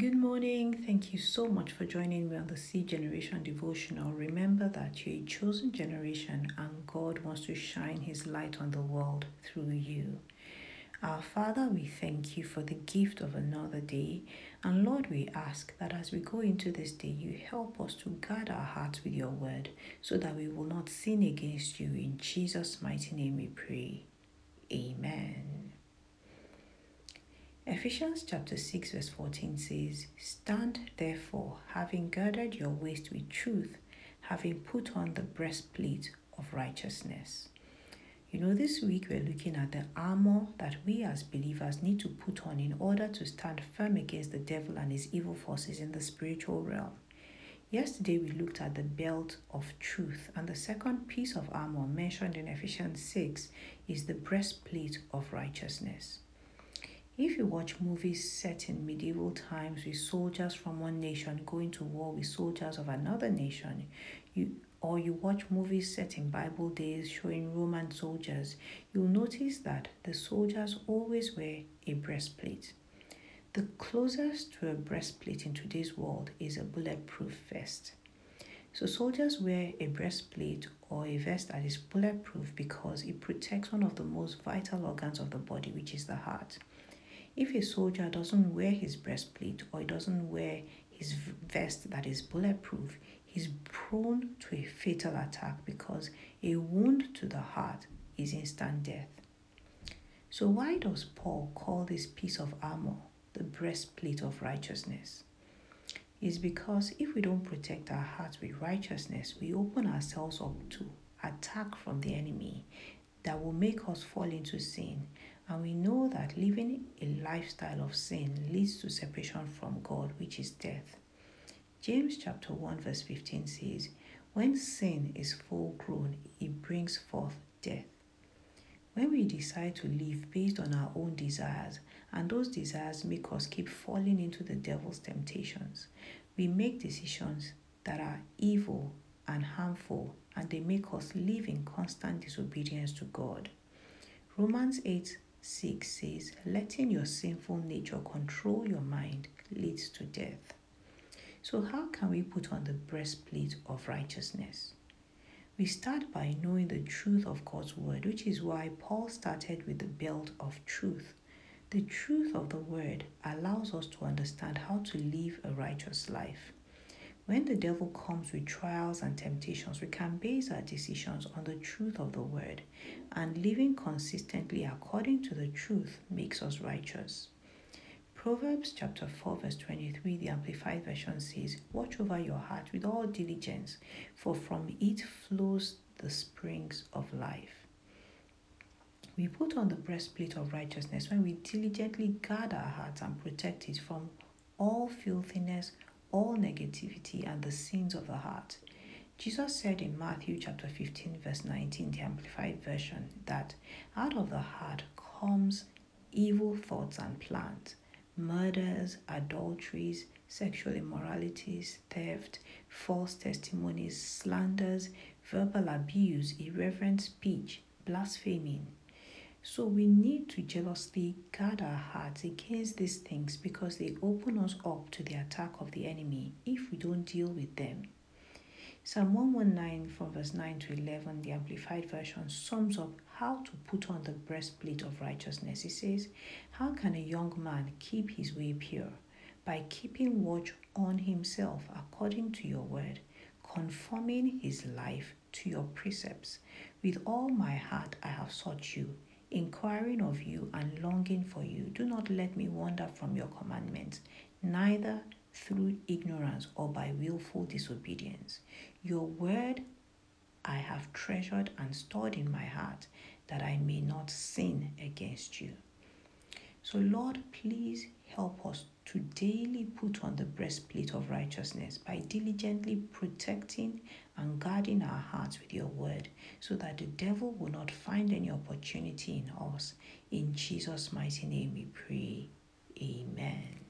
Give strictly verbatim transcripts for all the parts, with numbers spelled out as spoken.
Good morning. Thank you so much for joining me on the C-Generation Devotional. Remember that you're a chosen generation and God wants to shine His light on the world through you. Our Father, we thank you for the gift of another day. And Lord, we ask that as we go into this day, you help us to guard our hearts with your word so that we will not sin against you. In Jesus' mighty name we pray. Amen. Ephesians chapter six verse fourteen says, "Stand therefore, having girded your waist with truth, having put on the breastplate of righteousness." You know, this week we're looking at the armor that we as believers need to put on in order to stand firm against the devil and his evil forces in the spiritual realm. Yesterday we looked at the belt of truth, and the second piece of armor mentioned in Ephesians six is the breastplate of righteousness. If you watch movies set in medieval times with soldiers from one nation going to war with soldiers of another nation, you or you watch movies set in Bible days showing Roman soldiers, you'll notice that the soldiers always wear a breastplate. The closest to a breastplate in today's world is a bulletproof vest. So soldiers wear a breastplate or a vest that is bulletproof because it protects one of the most vital organs of the body, which is the heart. If a soldier doesn't wear his breastplate or he doesn't wear his vest that is bulletproof, he's prone to a fatal attack because a wound to the heart is instant death. So why does Paul call this piece of armor the breastplate of righteousness? It's because if we don't protect our hearts with righteousness, we open ourselves up to attack from the enemy that will make us fall into sin. And we know that living a lifestyle of sin leads to separation from God, which is death. James chapter one verse fifteen says, "When sin is full grown, it brings forth death." When we decide to live based on our own desires, and those desires make us keep falling into the devil's temptations, we make decisions that are evil and harmful, and they make us live in constant disobedience to God. Romans eight six says, "Letting your sinful nature control your mind leads to death." So how can we put on the breastplate of righteousness? We start by knowing the truth of God's word, which is why Paul started with the belt of truth. The truth of the word allows us to understand how to live a righteous life. When the devil comes with trials and temptations, we can base our decisions on the truth of the word, and living consistently according to the truth makes us righteous. Proverbs chapter four verse twenty-three, the Amplified Version says, "Watch over your heart with all diligence, for from it flows the springs of life." We put on the breastplate of righteousness when we diligently guard our hearts and protect it from all filthiness, all negativity, and the sins of the heart. Jesus said in Matthew chapter fifteen verse nineteen, the Amplified Version, that out of the heart comes evil thoughts and plans, murders, adulteries, sexual immoralities, theft, false testimonies, slanders, verbal abuse, irreverent speech, blaspheming. So we need to jealously guard our hearts against these things because they open us up to the attack of the enemy if we don't deal with them. Psalm one nineteen from verse nine to eleven, the Amplified Version, sums up how to put on the breastplate of righteousness. It says, "How can a young man keep his way pure? By keeping watch on himself according to your word, conforming his life to your precepts. With all my heart I have sought you, inquiring of you and longing for you. Do not let me wander from your commandments, neither through ignorance or by willful disobedience. Your word I have treasured and stored in my heart, that I may not sin against you." So Lord, please help us to daily put on the breastplate of righteousness by diligently protecting and guarding our hearts with your word so that the devil will not find any opportunity in us. In Jesus' mighty name we pray. Amen.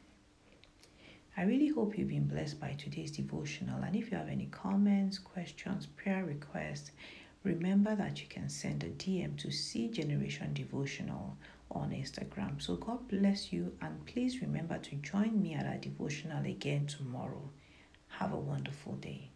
I really hope you've been blessed by today's devotional, and if you have any comments, questions, prayer requests, remember that you can send a D M to C Generation Devotional on Instagram. So God bless you, and please remember to join me at our devotional again tomorrow. Have a wonderful day.